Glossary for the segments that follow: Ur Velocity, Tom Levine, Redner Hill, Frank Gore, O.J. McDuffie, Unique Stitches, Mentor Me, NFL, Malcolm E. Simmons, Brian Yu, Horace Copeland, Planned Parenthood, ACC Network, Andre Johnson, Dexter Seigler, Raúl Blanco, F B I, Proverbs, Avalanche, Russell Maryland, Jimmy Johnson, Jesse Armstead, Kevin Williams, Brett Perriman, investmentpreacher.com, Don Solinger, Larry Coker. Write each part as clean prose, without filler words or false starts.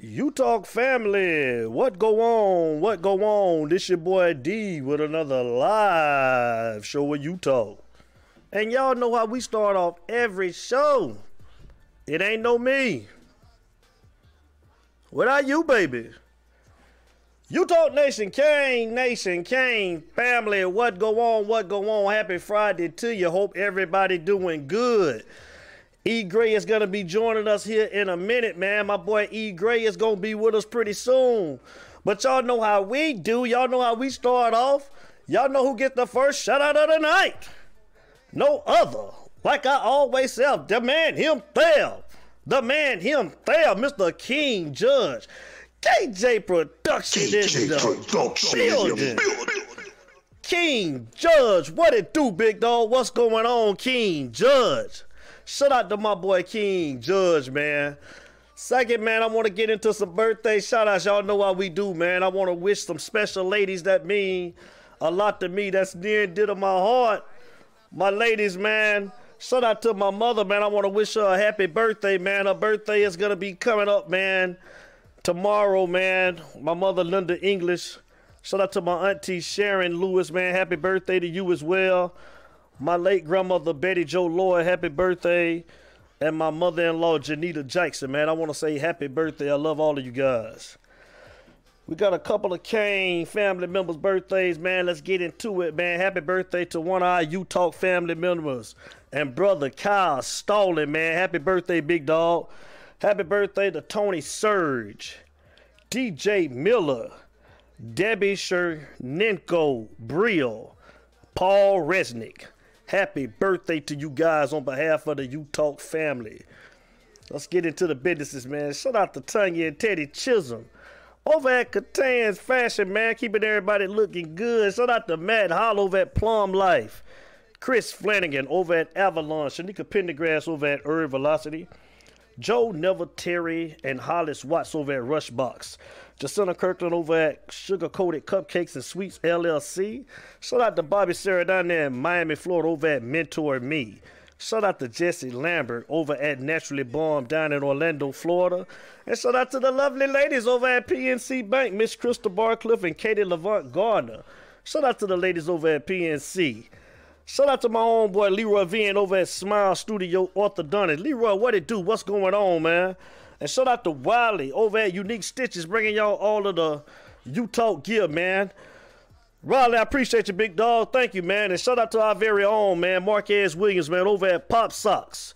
You Talk family, what go on? What go on? This your boy D with another live show with You Talk. And y'all know how we start off every show. It ain't no me without you, baby. You Talk Nation, Kane family, what go on? What go on? Happy Friday to you. Hope everybody doing good. E. Gray is going to be joining us here in a minute, man. My boy E. Gray is going to be with us pretty soon. But y'all know how we do. Y'all know how we start off. Y'all know who gets the first shout-out of the night. No other. Like I always say, the man himself. The man himself, Mr. King Judge. KJ Productions is the building. King Judge, what it do, big dog? What's going on, King Judge? Shout out to my boy King Judge, man. Second, man, I want to get into some birthday shout outs. Y'all know how we do, man. I want to wish some special ladies that mean a lot to me, that's near and dear to my heart. My ladies, man. Shout out to my mother, man. I want to wish her a happy birthday, man. Her birthday is going to be coming up, man, tomorrow, man. My mother, Linda English. Shout out to my auntie, Sharon Lewis, man. Happy birthday to you as well. My late grandmother, Betty Jo Lloyd, happy birthday. And my mother-in-law, Janita Jackson, man. I want to say happy birthday. I love all of you guys. We got a couple of Kane family members' birthdays, man. Let's get into it, man. Happy birthday to one of our You Talk family members. And brother Kyle Stalling, man. Happy birthday, big dog. Happy birthday to Tony Surge, DJ Miller, Debbie Chernenko Brill, Paul Resnick. Happy birthday to you guys on behalf of the You Talk family. Let's get into the businesses, man. Shout out to Tanya and Teddy Chisholm over at Catans Fashion, man. Keeping everybody looking good. Shout out to Matt Hollow over at Plum Life. Chris Flanagan over at Avalanche. Shanika Pendergrass over at Ur Velocity. Joe Neville Terry and Hollis Watts over at Rush Box. Jacinta Kirkland over at Sugar Coated Cupcakes and Sweets, LLC. Shout out to Bobby Sarah down there in Miami, Florida over at Mentor Me. Shout out to Jesse Lambert over at Naturally Born down in Orlando, Florida. And shout out to the lovely ladies over at PNC Bank, Miss Crystal Barcliff and Katie Levant Gardner. Shout out to the ladies over at PNC. Shout out to my own boy Leroy Vien over at Smile Studio, Orthodontic. Leroy, what it do? What's going on, man? And shout out to Wiley over at Unique Stitches, bringing y'all all of the You Talk gear, man. Riley, I appreciate you, big dog. Thank you, man. And shout out to our very own, man, Marquez Williams, man, over at Pop Socks.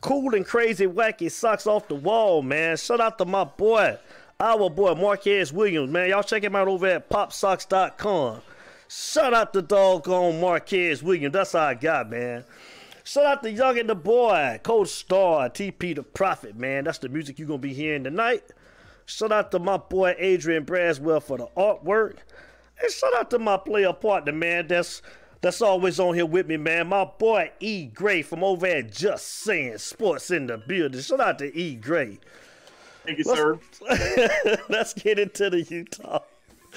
Cool and crazy, wacky socks off the wall, man. Shout out to my boy, our boy, Marquez Williams, man. Y'all check him out over at popsocks.com. Shout out to doggone Marquez Williams. That's our guy, man. Shout out to Young and the Boy, Coach Star, TP the Prophet, man. That's the music you're going to be hearing tonight. Shout out to my boy Adrian Braswell for the artwork. And shout out to my player partner, man, that's always on here with me, man. My boy E. Gray from over at Just Saying Sports in the building. Shout out to E. Gray. Thank you, sir. Let's get into the Utah.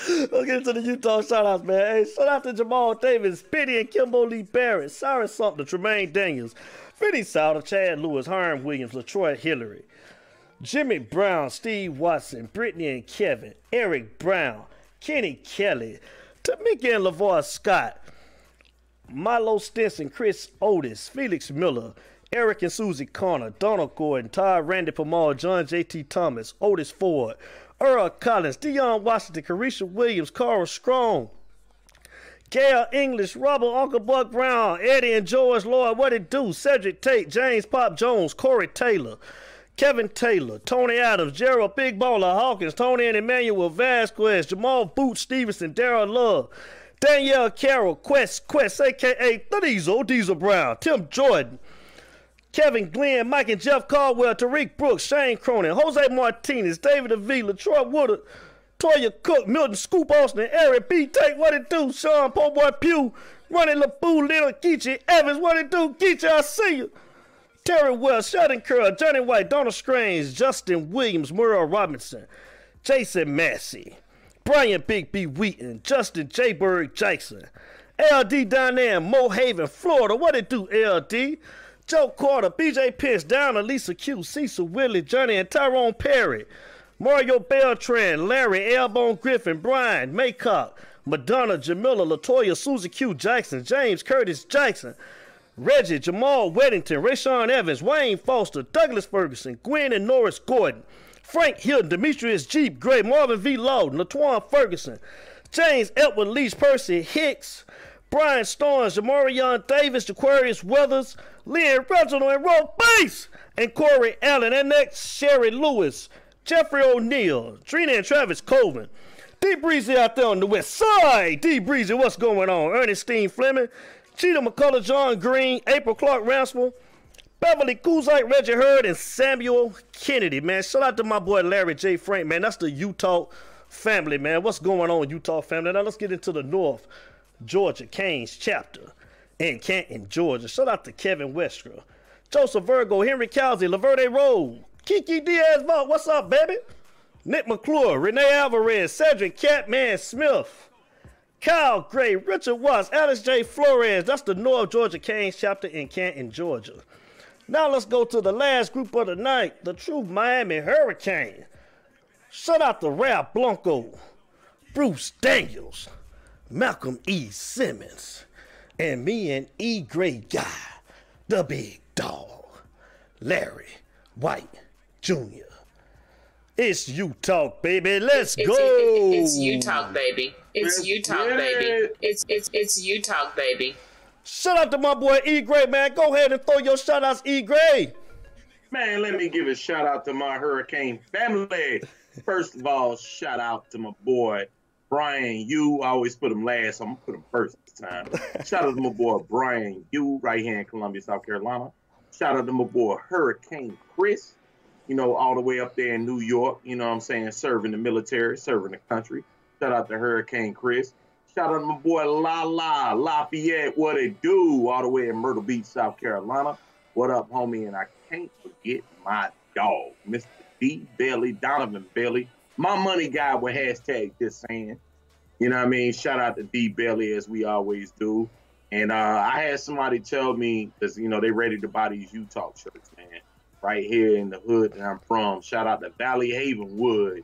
Let's get into the Utah shout-outs, man. Hey, shout out to Jamal Davis, Penny and Kimbo Lee Barrett, Cyrus Sumter, Tremaine Daniels, Vinny Souter, Chad Lewis, Hiram Williams, LaTroy Hillary, Jimmy Brown, Steve Watson, Brittany and Kevin, Eric Brown, Kenny Kelly, Tamika and LaVar Scott, Milo Stinson, Chris Otis, Felix Miller, Eric and Susie Connor, Donald Gordon, Ty Randy Pamal, John J.T. Thomas, Otis Ford, Earl Collins, Deion Washington, Carisha Williams, Carl Strong, Gail English, Robert, Uncle Buck Brown, Eddie and George Lloyd, what it do? Cedric Tate, James Pop Jones, Corey Taylor, Kevin Taylor, Tony Adams, Gerald Big Baller Hawkins, Tony and Emmanuel Vasquez, Jamal Boots Stevenson, Darryl Love, Danielle Carroll, Quest, a.k.a. The Diesel Brown, Tim Jordan, Kevin Glenn, Mike and Jeff Caldwell, Tariq Brooks, Shane Cronin, Jose Martinez, David Avila, Troy Woodard, Toya Cook, Milton Scoop Austin, Eric B. Tate, what it do? Sean Po'boy Pugh, Ronnie LaFou, Little Geechee Evans, what it do? Geechee, I see you. Terry Wells, Sheldon Curl, Johnny White, Donald Strange, Justin Williams, Muriel Robinson, Jason Massey, Brian Big B. Wheaton, Justin J. Berg Jackson, LD down there in Mohaven, Florida, what it do, LD? Joe Carter, BJ Pitts, Downer, Lisa Q, Cecil Willie, Johnny, and Tyrone Perry. Mario Beltran, Larry, Elbone Griffin, Brian, Maycock, Madonna, Jamila, Latoya, Susie Q, Jackson, James Curtis Jackson, Reggie, Jamal Weddington, Rayshawn Evans, Wayne Foster, Douglas Ferguson, Gwen and Norris Gordon, Frank Hilton, Demetrius Jeep Gray, Marvin V. Lawton, Latwan Ferguson, James Edward Lees, Percy Hicks, Brian Starnes, Jamarion Davis, Jaquarius Weathers, Lynn Reginald, and Roe Bass, and Corey Allen, and next Sherry Lewis, Jeffrey O'Neill, Trina and Travis Colvin, D Breezy out there on the west side. D Breezy, what's going on? Ernestine Fleming, Cheetah McCullough, John Green, April Clark Ransford, Beverly Kuzite, Reggie Hurd, and Samuel Kennedy, man. Shout out to my boy Larry J. Frank, man. That's the Utah family, man. What's going on, Utah family? Now let's get into the North Georgia Canes chapter in Canton, Georgia. Shout out to Kevin Westra, Joseph Virgo, Henry Cowsey, Laverde Rowe, Kiki Diaz Vault, what's up, baby? Nick McClure, Renee Alvarez, Cedric Catman Smith, Kyle Gray, Richard Watts, Alex J. Flores. That's the North Georgia Canes chapter in Canton, Georgia. Now let's go to the last group of the night, the True Miami Hurricane. Shout out to Raúl Blanco, Bruce Daniels, Malcolm E. Simmons, and me and E. Great Guy, the big dog, Larry White Jr. It's you talk, baby. Let's go. It's you talk, baby. It's you talk, baby. It's you talk, baby. Shout out to my boy E. Gray, man. Go ahead and throw your shout outs, E. Gray. Man, let me give a shout out to my Hurricane family. First of all, shout out to my boy Brian Yu. I always put him last, so I'm gonna put him first this time. Shout out to my boy Brian Yu right here in Columbia, South Carolina. Shout out to my boy Hurricane Chris, you know, all the way up there in New York, you know what I'm saying, serving the military, serving the country. Shout out to Hurricane Chris. Shout out to my boy La La Lafayette, what it do, all the way in Myrtle Beach, South Carolina. What up, homie? And I can't forget my dog, Mr. D. Belly, Donovan Belly, my money guy with hashtag Just Saying. You know what I mean? Shout out to D. Belly, as we always do. And I had somebody tell me, because, you know, they ready to buy these Utah shirts, man, right here in the hood that I'm from. Shout out to Valley Haven Wood,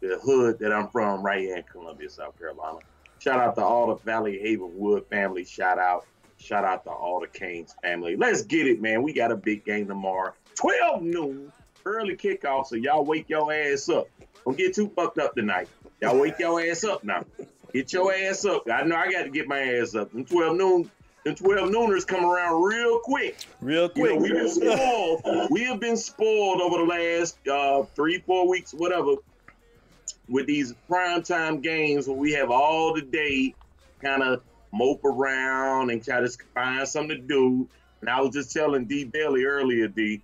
the hood that I'm from right here in Columbia, South Carolina. Shout out to all the Valley Haven Wood family. Shout out. Shout out to all the Canes family. Let's get it, man. We got a big game tomorrow. 12 noon, early kickoff, so y'all wake your ass up. Don't get too fucked up tonight. Y'all wake your ass up now. Get your ass up. I know I got to get my ass up. Them 12 noon, them 12 nooners come around real quick. Real quick. You know, we've been spoiled. We have been spoiled over the last 3, 4 weeks, whatever, with these primetime games where we have all the day kind of mope around and try to find something to do. And I was just telling D. Belly earlier, D.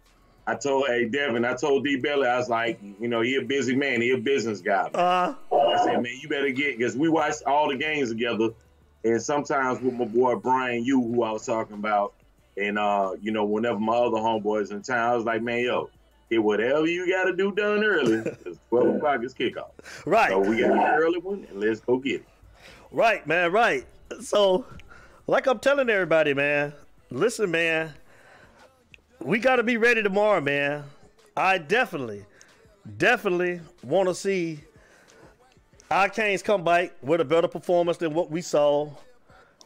I told, hey, Devin, I told D. Belly, I was like, you know, he a busy man. He a business guy. I said, man, you better get, because we watched all the games together. And sometimes with my boy Brian Yu, who I was talking about, and, you know, whenever my other homeboys in town, I was like, man, yo, get whatever you got to do done early. 12 o'clock is kickoff. Right. So we got an early one, and let's go get it. Right, man, right. So, like I'm telling everybody, man, listen, man, we got to be ready tomorrow, man. I definitely want to see our Canes come back with a better performance than what we saw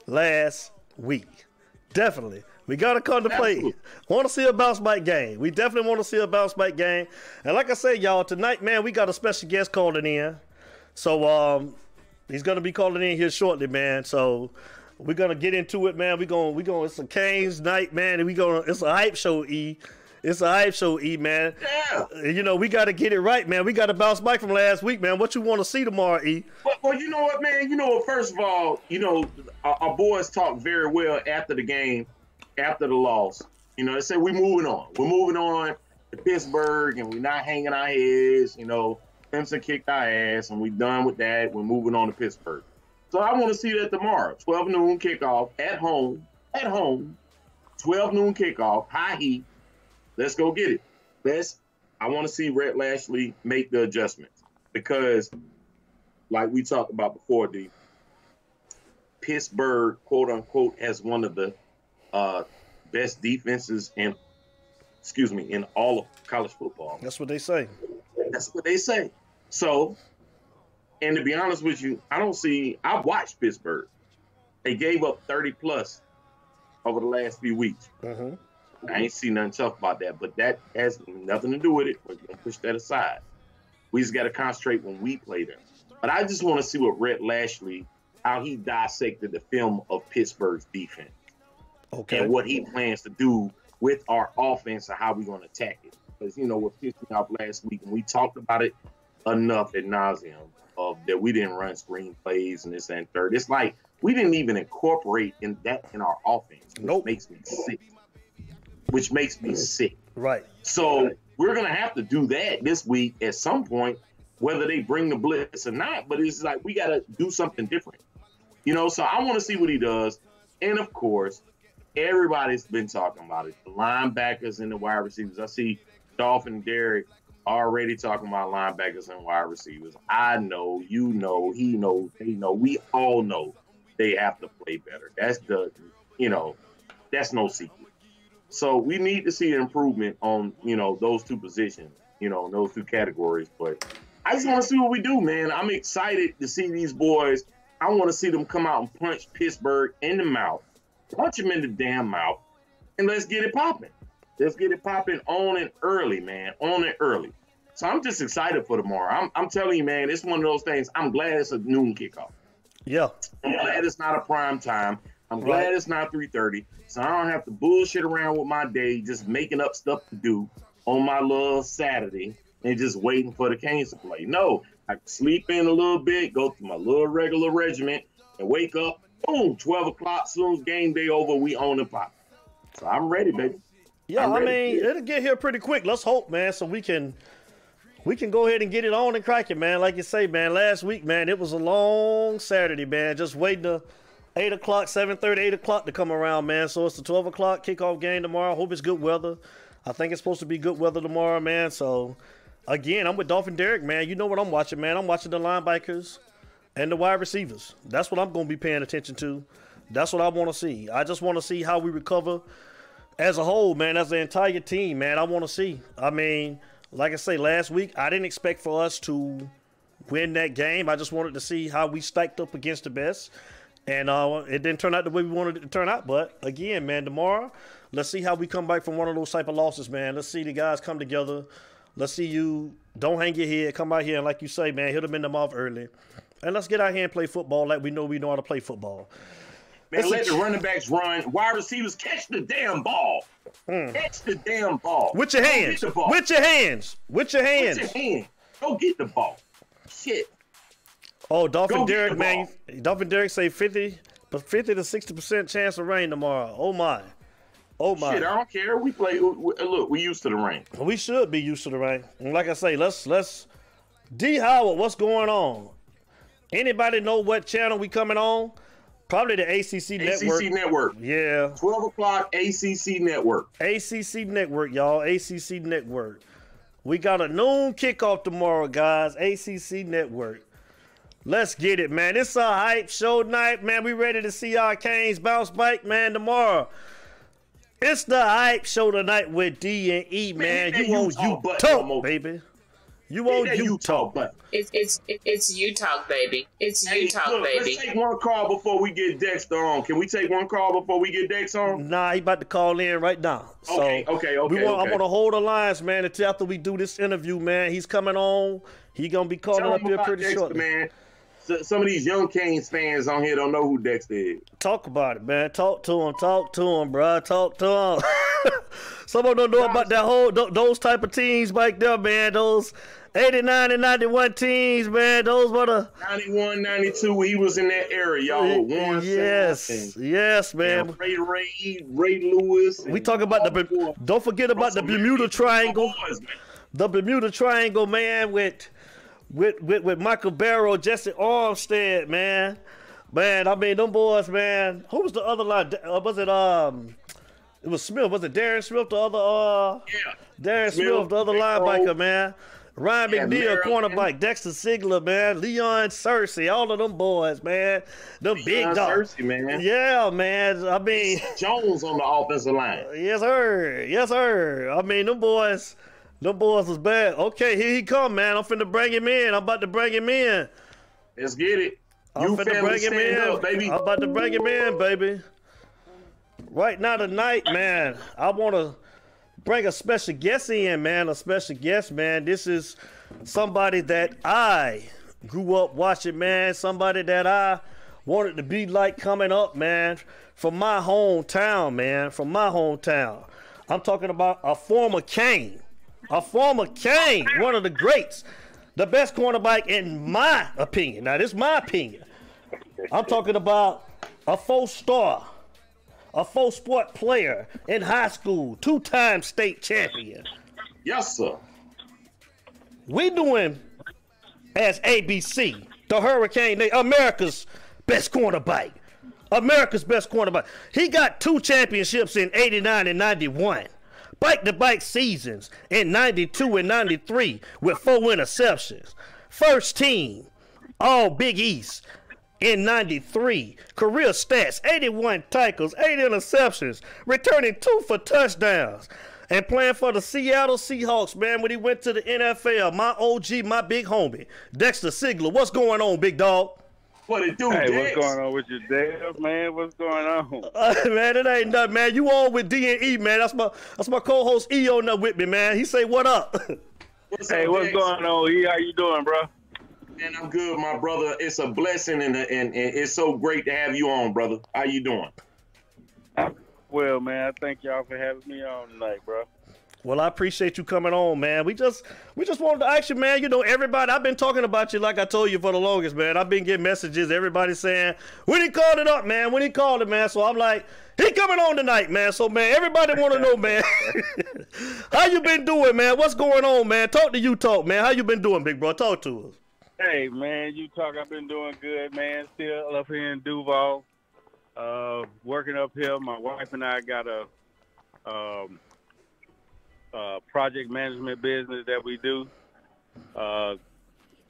last week. Definitely. We got to come to play. Want to see a bounce back game. We definitely want to see a bounce back game. And like I said, y'all, tonight, man, we got a special guest calling in. So, he's going to be calling in here shortly, man. So we're going to get into it, man. We're going, it's a Canes night, man. And it's a hype show, E. It's a hype show, E, man. Yeah. You know, we got to get it right, man. We got to bounce back from last week, man. What you want to see tomorrow, E? Well, you know what, man? You know what? First of all, you know, our boys talked very well after the game, after the loss. You know, they said, we're moving on. We're moving on to Pittsburgh, and we're not hanging our heads, you know. Clemson kicked our ass, and we done with that. We're moving on to Pittsburgh. So I want to see that tomorrow. 12 noon kickoff at home, 12 noon kickoff, high heat. Let's go get it. I want to see Rhett Lashlee make the adjustments because, like we talked about before, D, Pittsburgh, quote-unquote, has one of the best defenses in all of college football. That's what they say. That's what they say. So, and to be honest with you, I don't see, I watched Pittsburgh. They gave up 30 plus over the last few weeks. Mm-hmm. I ain't seen nothing tough about that, but that has nothing to do with it. We're going to push that aside. We just got to concentrate when we play them. But I just want to see what Rhett Lashlee, how he dissected the film of Pittsburgh's defense. Okay. And what he plans to do with our offense and how we're going to attack it. Because, you know, what pissed me off last week, and we talked about it enough ad nauseum, of that we didn't run screen plays and this and third. It's like we didn't even incorporate in that in our offense. Nope. Makes me sick. Which makes me sick. Right. So we're going to have to do that this week at some point, whether they bring the blitz or not. But it's like we got to do something different. You know, so I want to see what he does. And, of course, everybody's been talking about it. The linebackers and the wide receivers. I see Dolphin and Derek already talking about linebackers and wide receivers. I know, you know, he knows, they know. We all know they have to play better. That's the, you know, that's no secret. So we need to see an improvement on, you know, those two positions, you know, those two categories. But I just want to see what we do, man. I'm excited to see these boys. I want to see them come out and punch Pittsburgh in the mouth. Punch him in the damn mouth, and let's get it popping. Let's get it popping on and early, man, on and early. So I'm just excited for tomorrow. I'm telling you, man, it's one of those things. I'm glad it's a noon kickoff. Yeah. I'm glad it's not a prime time. I'm glad it's not 3:30, so I don't have to bullshit around with my day, just making up stuff to do on my little Saturday and just waiting for the Canes to play. No, I can sleep in a little bit, go through my little regular regiment, and wake up, boom, 12 o'clock, soon as game day over, we own and pop. So I'm ready, baby. Yeah, I mean, it'll get here pretty quick. Let's hope, man, so we can go ahead and get it on and crack it, man. Like you say, man, last week, man, it was a long Saturday, man, just waiting to 8 o'clock, 7:30, 8 o'clock to come around, man. So it's the 12 o'clock kickoff game tomorrow. Hope it's good weather. I think it's supposed to be good weather tomorrow, man. So, again, I'm with Dolphin Derek, man. You know what I'm watching, man. I'm watching the linebackers and the wide receivers. That's what I'm going to be paying attention to. That's what I want to see. I just want to see how we recover as a whole, man, as the entire team, man. I want to see. I mean, like I say, last week, I didn't expect for us to win that game. I just wanted to see how we stacked up against the best. And it didn't turn out the way we wanted it to turn out. But, again, man, tomorrow, let's see how we come back from one of those type of losses, man. Let's see the guys come together. Let's see you. Don't hang your head. Come out here and, like you say, man, hit them in the mouth early. And let's get out here and play football like we know how to play football. Man, it's let the running backs run. Wide receivers, catch the damn ball. Catch the damn ball. With your hands. With your hands. With your hands. With your hands. Go get the ball. Shit. Oh, Dolphin Derek, man. Dolphin Derek say 50 to 60% chance of rain tomorrow. Oh, my. Oh, my. Shit, I don't care. We play. Look, we used to the rain. We should be used to the rain. And like I say, let's D. Howard, what's going on? Anybody know what channel we coming on? Probably the ACC Network. ACC Network. Yeah. 12 o'clock, ACC Network. ACC Network, y'all. ACC Network. We got a noon kickoff tomorrow, guys. ACC Network. Let's get it, man. It's a hype show night, man. We ready to see our Canes bounce back, man, tomorrow. It's the hype show tonight with D and E, man. You on Utah, baby. You on Utah. It's Utah, baby. It's Utah, baby. Let's take one call before we get Dexter on. Can we take one call before we get Dexter on? Nah, he about to call in right now. So okay. I want to hold the lines, man, until after we do this interview, man. He's coming on. He going to be calling up here pretty shortly, man. Some of these young Canes fans on here don't know who Dexter is. Talk about it, man. Talk to him, bro. Talk to him. Some of them don't know about that whole those type of teams back there, man. Those 89 and 91 teams, man. Those were the 91, 92. He was in that era, y'all. Yes, man. And Ray Lewis. We talk about Don't forget about the Bermuda Triangle. The Bermuda Triangle, man. With Michael Barrow, Jesse Armstead, man. Man, I mean, them boys, man. Who was the other line? Was it, it was Smith. Was it Darren Smith, the other, Darren Smith, the other linebacker, man. Ryan McNeil, cornerback. Dexter Seigler, man. Leon Searcy, all of them boys, man. Them big dogs. Man. Yeah, man. I mean. Jones on the offensive line. Yes, sir. Yes, sir. I mean, them boys. Them boys was bad. Okay, here he come, man. I'm finna bring him in. I'm about to bring him in. Let's get it. I'm finna bring him in, baby. I'm about to bring him in, baby. Right now tonight, man, I want to bring a special guest in, man. A special guest, man. This is somebody that I grew up watching, man. Somebody that I wanted to be like coming up, man. From my hometown, man. From my hometown. I'm talking about a former Cane. A former Cane. One of the greats. The best cornerback in my opinion. Now, this is my opinion. I'm talking about a four-star, a four-sport player in high school, two-time state champion. Yes, sir. We do him as ABC, the Hurricane, America's best cornerback. America's best cornerback. He got two championships in 89 and 91. Bike-to-bike seasons in 92 and 93 with 4 interceptions. First team, all Big East in 93. Career stats, 81 tackles, 8 interceptions, returning 2 for touchdowns. And playing for the Seattle Seahawks, man, when he went to the NFL. My OG, my big homie, Dexter Seigler. What's going on, big dog? What it do, hey, Dex? What's going on with your dad, man? What's going on? Man, it ain't nothing, man. You on with D&E, man. That's my co-host E on up with me, man. He say, what up? What's going on, E? How you doing, bro? Man, I'm good, my brother. It's a blessing, and it's so great to have you on, brother. How you doing? Well, man, I thank y'all for having me on tonight, bro. Well, I appreciate you coming on, man. We just wanted to ask you, man. You know, everybody, I've been talking about you like I told you for the longest, man. I've been getting messages, everybody saying, when he called it up, man, when he called it, man. So I'm like, he coming on tonight, man. So, man, everybody want to know, man, how you been doing, man? What's going on, man? Talk to Utah, man. How you been doing, big bro? Talk to us. Hey, man, Utah, I've been doing good, man. Still up here in Duval, working up here. My wife and I got a project management business that we do,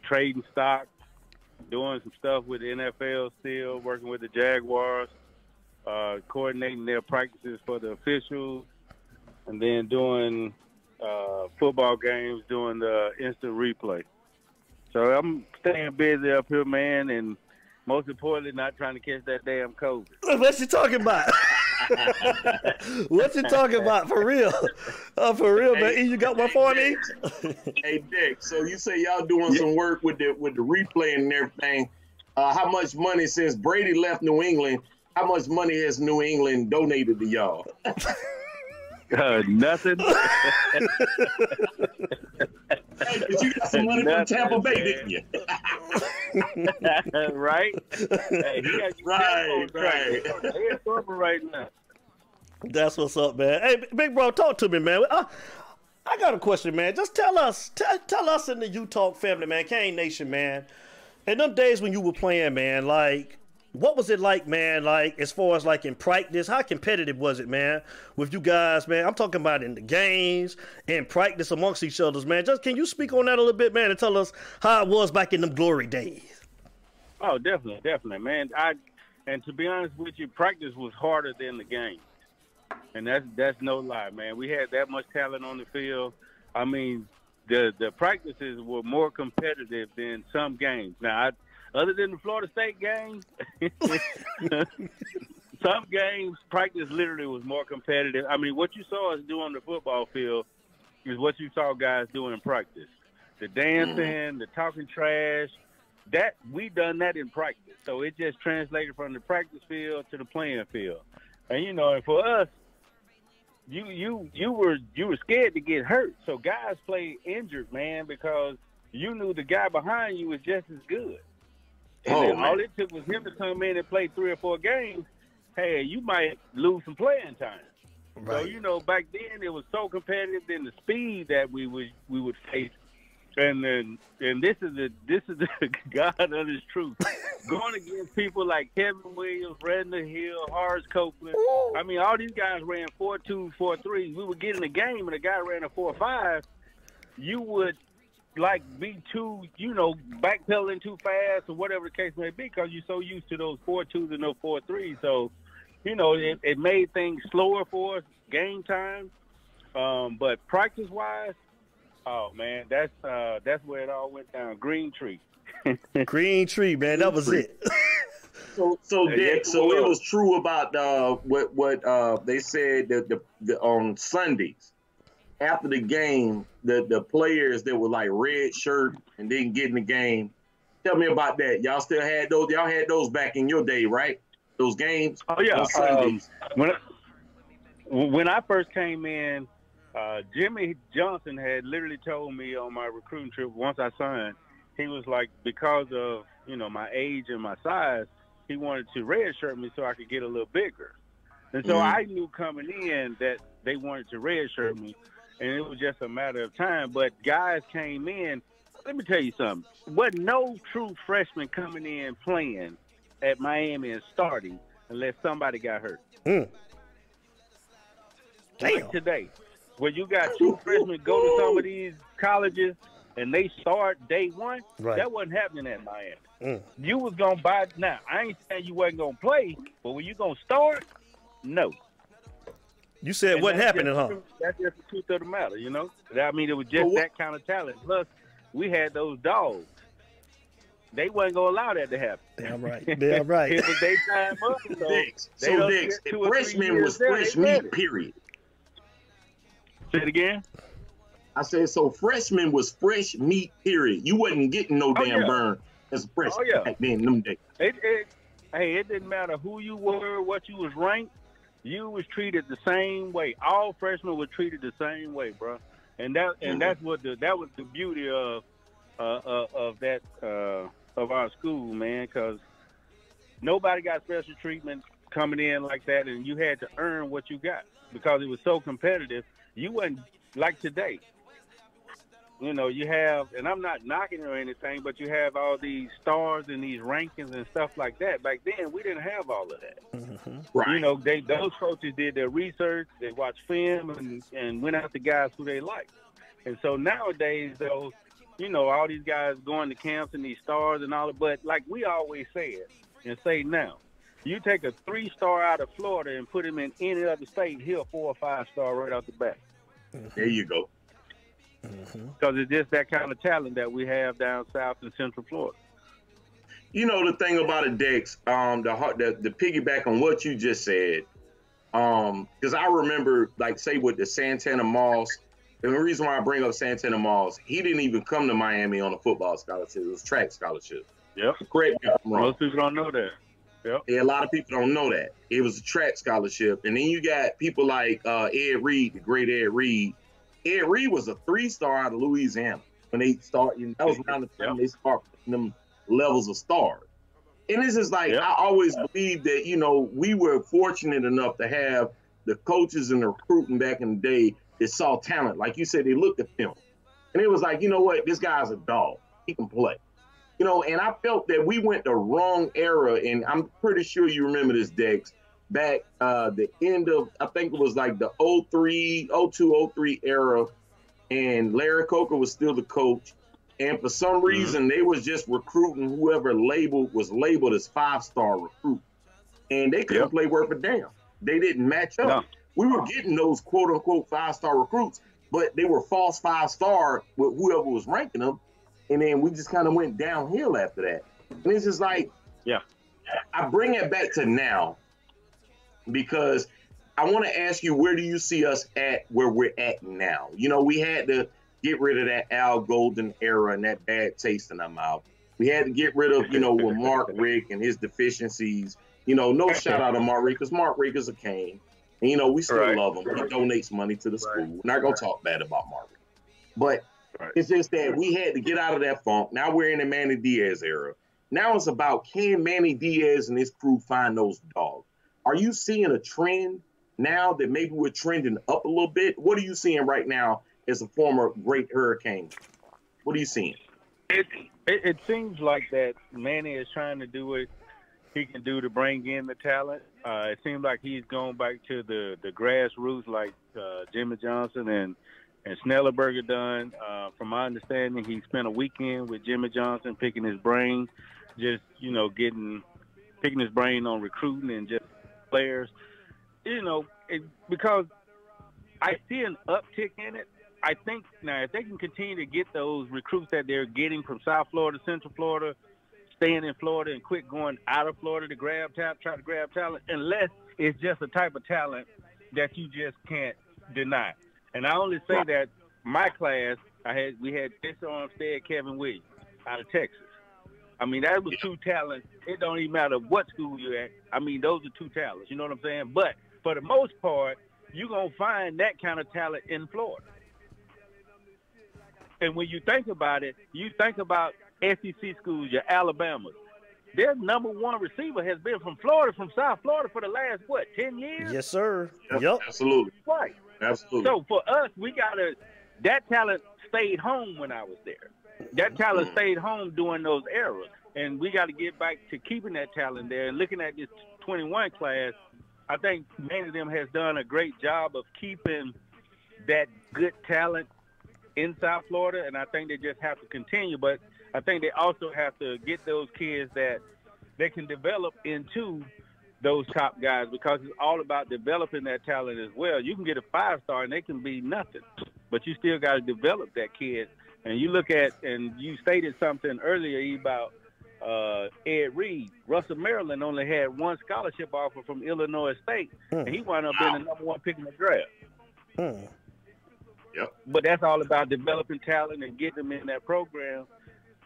trading stock, doing some stuff with the NFL still, working with the Jaguars, coordinating their practices for the officials, and then doing football games, doing the instant replay. So I'm staying busy up here, man, and most importantly, not trying to catch that damn COVID. What you talking about? What you talking about? For real. For real, hey, man. You got one for me? Hey, Dick, so you say y'all doing some work with the replay and everything. How much money, since Brady left New England, how much money has New England donated to y'all? Nothing. Hey, but you got some money from Tampa Bay, didn't you? Right? Hey, he got right. Heads up right now. That's what's up, man. Hey, big bro, talk to me, man. I got a question, man. Just tell us in the U-Talk family, man, Cane Nation, man. In them days when you were playing, man, like, what was it like, man, like, as far as, like, in practice? How competitive was it, man, with you guys, man? I'm talking about in the games, in practice amongst each other, man. Just can you speak on that a little bit, man, and tell us how it was back in them glory days? Oh, definitely, definitely, man. And to be honest with you, practice was harder than the game. And that's no lie, man. We had that much talent on the field. I mean, the practices were more competitive than some games. Now, other than the Florida State game, some games, practice literally was more competitive. I mean, what you saw us do on the football field is what you saw guys do in practice. The dancing, the talking trash, that we done that in practice. So it just translated from the practice field to the playing field. And, you know, and for us, you were scared to get hurt. So guys played injured, man, because you knew the guy behind you was just as good. And all it took was him to come in and play 3 or 4 games. Hey, you might lose some playing time. Right. So, you know, back then it was so competitive in the speed that we would face. And then, and this is the God honest truth. Going against people like Kevin Williams, Redner Hill, Horace Copeland. Ooh. I mean, all these guys ran 4.2, 4.3. We would get in the game and a guy ran a 4.5. You would like be too, you know, backpedaling too fast or whatever the case may be, because you're so used to those 4.2s and those 4.3s. So, you know, it made things slower for us, game time. But practice-wise, Oh man, that's where it all went down. Green Tree. Green Tree, man. That was it. So Dick, so it was true about what they said that on Sundays after the game, the players that were like red shirt and didn't get in the game. Tell me about that. Y'all still had those? Y'all had those back in your day, right? Those games. Oh yeah, on Sundays. When I first came in, Jimmy Johnson had literally told me on my recruiting trip once I signed, he was like, because of, you know, my age and my size, he wanted to redshirt me so I could get a little bigger. And so I knew coming in that they wanted to redshirt me, and it was just a matter of time. But guys came in, let me tell you something, wasn't no true freshman coming in playing at Miami and starting unless somebody got hurt. Damn. Like today, when you got true freshmen go to some of these colleges and they start day one, right. That wasn't happening at Miami. You was going to buy, now, I ain't saying you wasn't going to play, but when you going to start, no. You said what happened, huh? That's just the truth of the matter, you know? I mean, it was just that kind of talent. Plus, we had those dogs. They wasn't going to allow that to happen. Damn right. Damn right. It was their time up. So Dix, freshmen was fresh meat, period. Say it again? I said, so freshmen was fresh meat, period. You wasn't getting no damn burn as a freshman back then, them days. Hey, it didn't matter who you were, what you was ranked, you was treated the same way. All freshmen were treated the same way, bro. And that's what that was the beauty of our school, man, because nobody got special treatment coming in like that, and you had to earn what you got because it was so competitive. You wasn't like today. You know, you have, and I'm not knocking or anything, but you have all these stars and these rankings and stuff like that. Back then, we didn't have all of that. Right. You know, those coaches did their research, they watched film, and went after guys who they liked. And so nowadays, though, you know, all these guys going to camps and these stars and all that, but like we always said and say now, you take a 3-star out of Florida and put him in any other state, he'll 4- or 5-star right off the bat. There you go. Because it's just that kind of talent that we have down south in Central Florida. You know, the thing about it, Dex, the piggyback on what you just said, because I remember, like, say, with the Santana Moss, and the reason why I bring up Santana Moss, he didn't even come to Miami on a football scholarship. It was track scholarship. Yep. Correct me if I'm wrong. Most people don't know that. Yep. Yeah, a lot of people don't know that. It was a track scholarship. And then you got people like Ed Reed, the great Ed Reed. Ed Reed was a 3-star out of Louisiana when they started. You know, that was around the time they started putting them levels of stars. And this is like, I always believe that, you know, we were fortunate enough to have the coaches and the recruiting back in the day that saw talent. Like you said, they looked at film. And it was like, you know what? This guy's a dog. He can play. You know, and I felt that we went the wrong era, and I'm pretty sure you remember this, Dex, back the end of, I think it was like the 02, 03 era, and Larry Coker was still the coach, and for some reason, they was just recruiting whoever was labeled as 5-star recruit, and they couldn't play worth a damn. They didn't match up. No. We were getting those quote-unquote 5-star recruits, but they were false 5-star with whoever was ranking them. And then we just kind of went downhill after that. And it's just like, I bring it back to now because I want to ask you, where do you see us at where we're at now? You know, we had to get rid of that Al Golden era and that bad taste in our mouth. We had to get rid of, you know, with Mark Richt and his deficiencies. You know, no shout out to Mark Richt because Mark Richt is a cane. And, you know, we still love him. He donates money to the school. We're not going to talk bad about Mark Richt. But it's just that we had to get out of that funk. Now we're in the Manny Diaz era. Now it's about, can Manny Diaz and his crew find those dogs? Are you seeing a trend now that maybe we're trending up a little bit? What are you seeing right now as a former great Hurricane? What are you seeing? It seems like that Manny is trying to do what he can do to bring in the talent. It seems like he's going back to the grassroots like Jimmy Johnson and Snellenberger done. From my understanding, he spent a weekend with Jimmy Johnson picking his brain, just, you know, picking his brain on recruiting and just players. You know, because I see an uptick in it. I think now if they can continue to get those recruits that they're getting from South Florida, Central Florida, staying in Florida and quit going out of Florida to grab talent, try to grab talent, unless it's just a type of talent that you just can't deny. And I only say that my class, we had Dexter Armstead, Kevin Williams out of Texas. I mean, that was two talents. It don't even matter what school you're at. I mean, those are two talents. You know what I'm saying? But for the most part, you're going to find that kind of talent in Florida. And when you think about it, you think about SEC schools, your Alabamas. Their number one receiver has been from Florida, from South Florida for the last, 10 years? Yes, sir. Yep. Absolutely. Right. Absolutely. So for us, we got to – that talent stayed home when I was there. That talent stayed home during those eras. And we got to get back to keeping that talent there. And looking at this 21 class, I think many of them has done a great job of keeping that good talent in South Florida, and I think they just have to continue. But I think they also have to get those kids that they can develop into those top guys, because it's all about developing that talent as well. You can get a five-star and they can be nothing, but you still got to develop that kid. And you look at, and you stated something earlier about Ed Reed. Russell Maryland only had one scholarship offer from Illinois State, and he wound up being the number one pick in the draft. Yep. But that's all about developing talent and getting them in that program.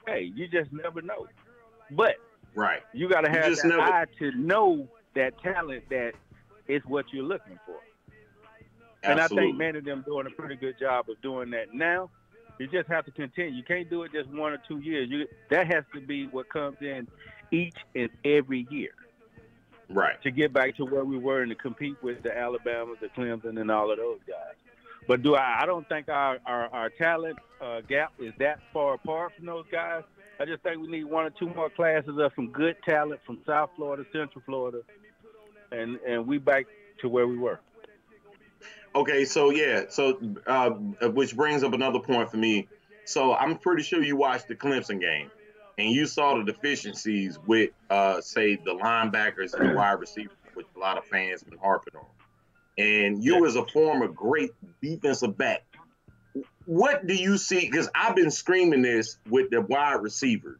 Hey, you just never know. But you got to have the eye to know that talent that is what you're looking for. Absolutely. And I think many of them doing a pretty good job of doing that now. You just have to continue. You can't do it just 1 or 2 years. That has to be what comes in each and every year. Right. To get back to where we were and to compete with the Alabamas, the Clemson, and all of those guys. But I don't think our talent gap is that far apart from those guys. I just think we need 1 or 2 more classes of some good talent from South Florida, Central Florida, and we back to where we were. Okay, so which brings up another point for me. So I'm pretty sure you watched the Clemson game, and you saw the deficiencies with, say, the linebackers and the wide receivers, which a lot of fans have been harping on. And you as a former great defensive back, what do you see? Because I've been screaming this with the wide receivers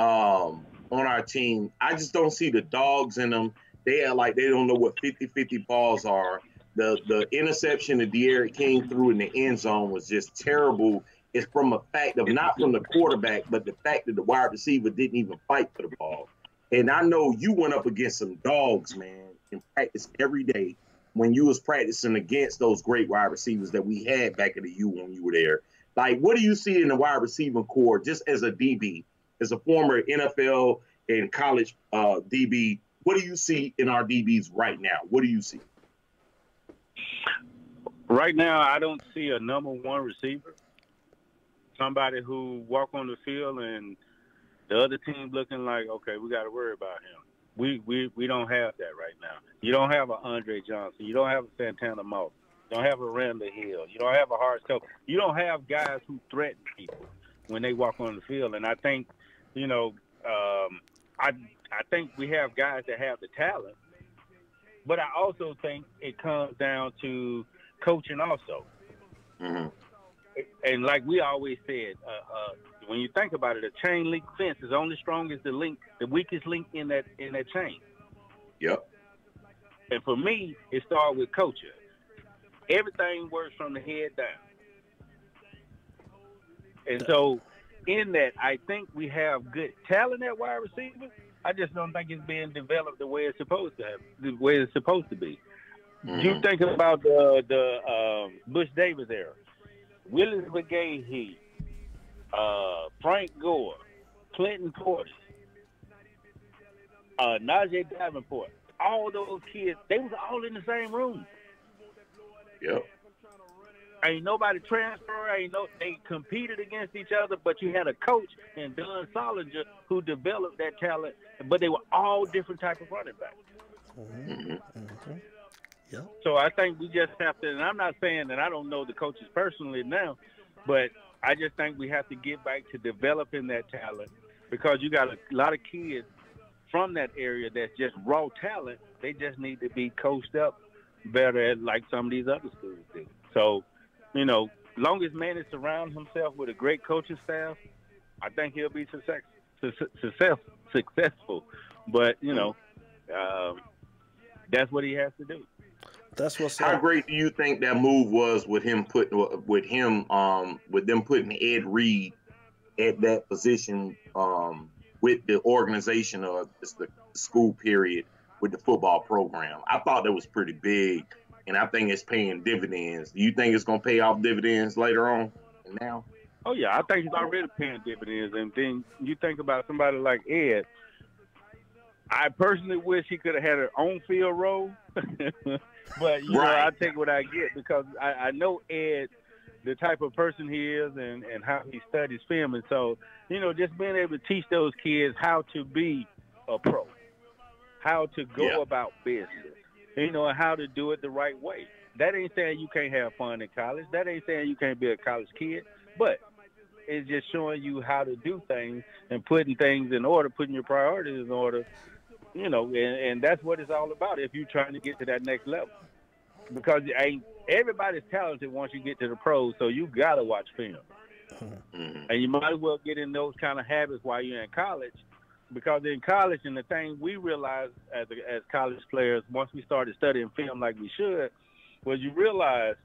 on our team. I just don't see the dogs in them. They are like they don't know what 50-50 balls are. The interception that De'Aaron King threw in the end zone was just terrible. It's from a fact of not from the quarterback, but the fact that the wide receiver didn't even fight for the ball. And I know you went up against some dogs, man, in practice every day, when you was practicing against those great wide receivers that we had back at the U when you were there. Like, what do you see in the wide receiver core just as a DB, as a former NFL and college DB? What do you see in our DBs right now? What do you see? Right now, I don't see a number one receiver, somebody who walk on the field and the other team looking like, okay, we got to worry about him. We don't have that right now. You don't have an Andre Johnson. You don't have a Santana Moss. You don't have a Randa Hill. You don't have a Hard Coach. You don't have guys who threaten people when they walk on the field. And I think, I think we have guys that have the talent. But I also think it comes down to coaching also. Mm-hmm. And like we always said, when you think about it, a chain link fence is only strong as the weakest link in that chain. Yep. And for me, it started with coaching. Everything works from the head down. And so, in that, I think we have good talent at wide receiver. I just don't think it's being developed the way it's supposed to have, the way it's supposed to be. Mm-hmm. You think about the Bush Davis era, Willis McGahee, Frank Gore, Clinton Portis, Najee Davenport, all those kids, they was all in the same room. Yep. Ain't nobody transfer, they competed against each other, but you had a coach and Don Solinger who developed that talent, but they were all different type of running backs. Mm-hmm. Mm-hmm. Yep. So I think we just have to, and I'm not saying that I don't know the coaches personally now, but I just think we have to get back to developing that talent, because you got a lot of kids from that area that's just raw talent. They just need to be coached up better, like some of these other schools do. So, long as Manny surrounds himself with a great coaching staff, I think he'll be successful. But, you know, that's what he has to do. That's what's how great do you think that move was with him putting with them putting Ed Reed at that position with the organization of the school period with the football program? I thought that was pretty big, and I think it's paying dividends. Do you think it's going to pay off dividends later on and now? Oh, yeah. I think it's already paying dividends. And then you think about somebody like Ed. I personally wish he could have had an on-field role. But, you know, I take what I get, because I know Ed, the type of person he is, and how he studies film. And so, you know, just being able to teach those kids how to be a pro, how to go about business, you know, and how to do it the right way. That ain't saying you can't have fun in college. That ain't saying you can't be a college kid. But it's just showing you how to do things and putting things in order, putting your priorities in order, you know, and that's what it's all about if you're trying to get to that next level. Because everybody's talented once you get to the pros, so you got to watch film. And you might as well get in those kind of habits while you're in college, because in college, and the thing we realized as college players once we started studying film like we should, was you realize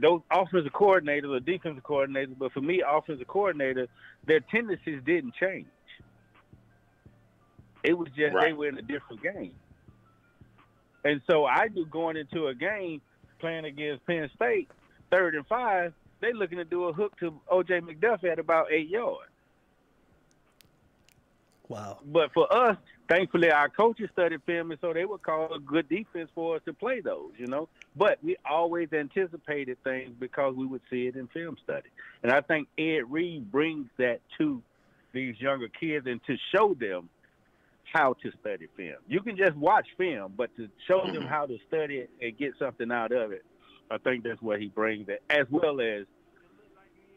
those offensive coordinators or defensive coordinators, but for me, offensive coordinators, their tendencies didn't change. It was just they were in a different game. And so I do going into a game playing against Penn State, 3rd and 5, they looking to do a hook to O.J. McDuffie at about 8 yards. Wow. But for us, thankfully, our coaches studied film, and so they would call a good defense for us to play those, you know. But we always anticipated things because we would see it in film study. And I think Ed Reed brings that to these younger kids, and to show them how to study film. You can just watch film, but to show them how to study it and get something out of it, I think that's what he brings it, as well as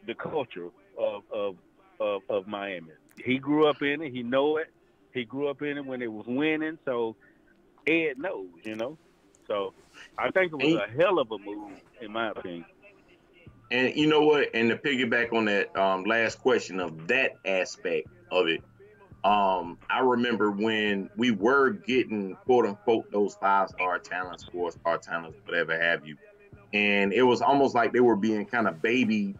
the culture of Miami. He grew up in it. He know it. He grew up in it when it was winning. So Ed knows, you know. So I think it was a hell of a move, in my opinion. And you know what? And to piggyback on that last question of that aspect of it, I remember when we were getting, quote unquote, those 5-star talents, 4-star talents, whatever have you. And it was almost like they were being kind of babied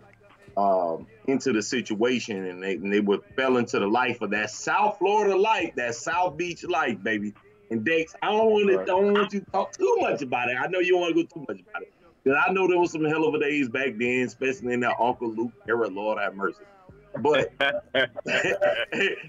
into the situation, and they would fell into the life of that South Florida life, that South Beach life, baby. And Dex, I don't want you to talk too much about it. I know you don't want to go too much about it. Because I know there was some hell of a days back then, especially in that Uncle Luke era, Lord have mercy. But we ain't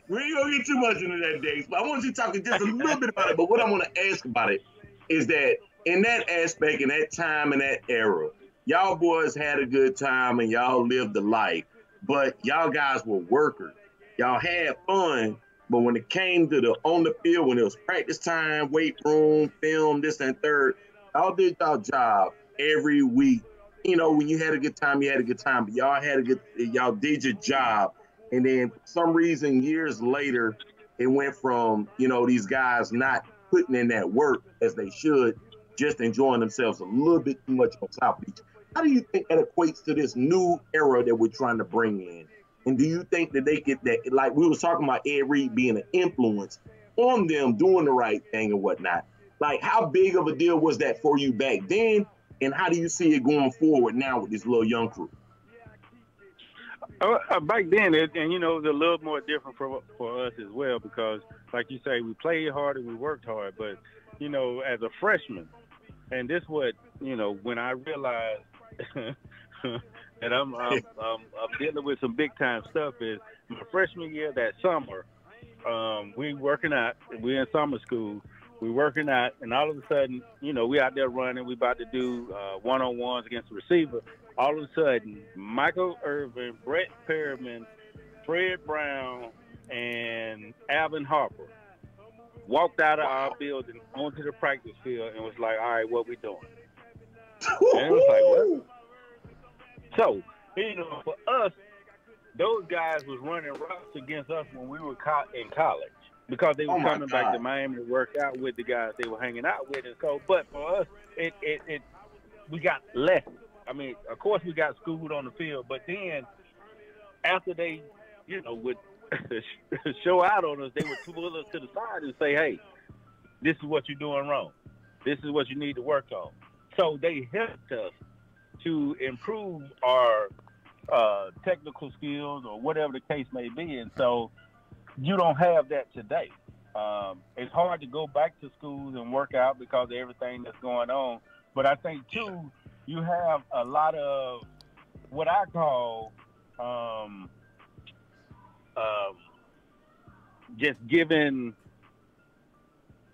gonna get too much into that, Dex. But I want you to talk just a little bit about it. But what I want to ask about it is that in that aspect, in that time, in that era, y'all boys had a good time and y'all lived the life. But y'all guys were workers. Y'all had fun. But when it came to the on the field, when it was practice time, weight room, film, this and third, y'all did y'all job every week. You know, when you had a good time, you had a good time, but y'all had a good, y'all did your job. And then for some reason, years later, it went from, you know, these guys not putting in that work as they should, just enjoying themselves a little bit too much on South Beach. How do you think that equates to this new era that we're trying to bring in? And do you think that they get that, like we were talking about Ed Reed being an influence on them doing the right thing and whatnot? Like, how big of a deal was that for you back then? And how do you see it going forward now with this little young crew? Back then, you know, it was a little more different for us as well, because, like you say, we played hard and we worked hard. But, you know, as a freshman, and this what, you know, when I realized that I'm dealing with some big time stuff is my freshman year, that summer, we working out, we in summer school. We working out, and all of a sudden, you know, we out there running. We about to do one-on-ones against the receiver. All of a sudden, Michael Irvin, Brett Perriman, Fred Brown, and Alvin Harper walked out of our building onto the practice field and was like, all right, what we doing? And it was like, what? So, you know, for us, those guys was running routes against us when we were in college. Because they were coming back to Miami to work out with the guys they were hanging out with, and so. But for us, we got less I mean, of course we got schooled on the field, but then after they, you know, would show out on us, they would pull us to the side and say, hey, this is what you're doing wrong. This is what you need to work on. So they helped us to improve our technical skills or whatever the case may be. And so you don't have that today. It's hard to go back to schools and work out because of everything that's going on. But I think, too, you have a lot of what I call just giving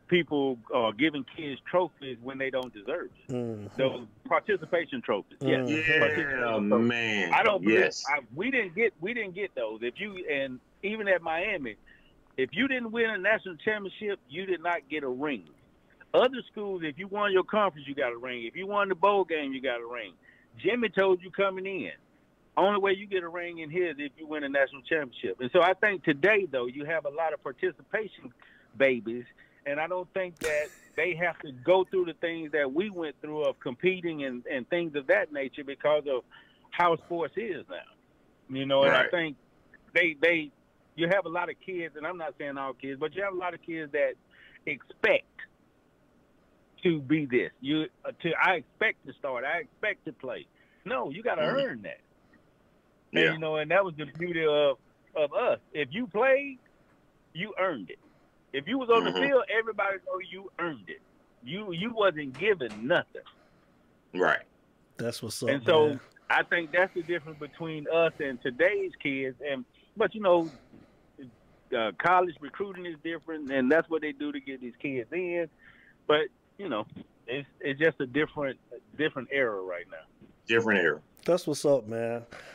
people or giving kids trophies when they don't deserve it. Mm-hmm. So participation trophies. Mm-hmm. Yes, man. I don't believe, yes. We didn't get those. If you, and even at Miami, if you didn't win a national championship, you did not get a ring. Other schools, if you won your conference, you got a ring. If you won the bowl game, you got a ring. Jimmy told you coming in, only way you get a ring in here is if you win a national championship. And so I think today, though, you have a lot of participation babies, and I don't think that they have to go through the things that we went through of competing and things of that nature because of how sports is now. You know, and right. I think you have a lot of kids, and I'm not saying all kids, but you have a lot of kids that expect to be this. I expect to start. I expect to play. No, you got to earn that. Yeah. And, you know, and that was the beauty of us. If you played, you earned it. If you was on the field, everybody know you earned it. You wasn't given nothing. Right. That's what's up. And so man. I think that's the difference between us and today's kids. But you know, college recruiting is different, and that's what they do to get these kids in. But you know, it's just a different era right now. Different era. That's what's up, man.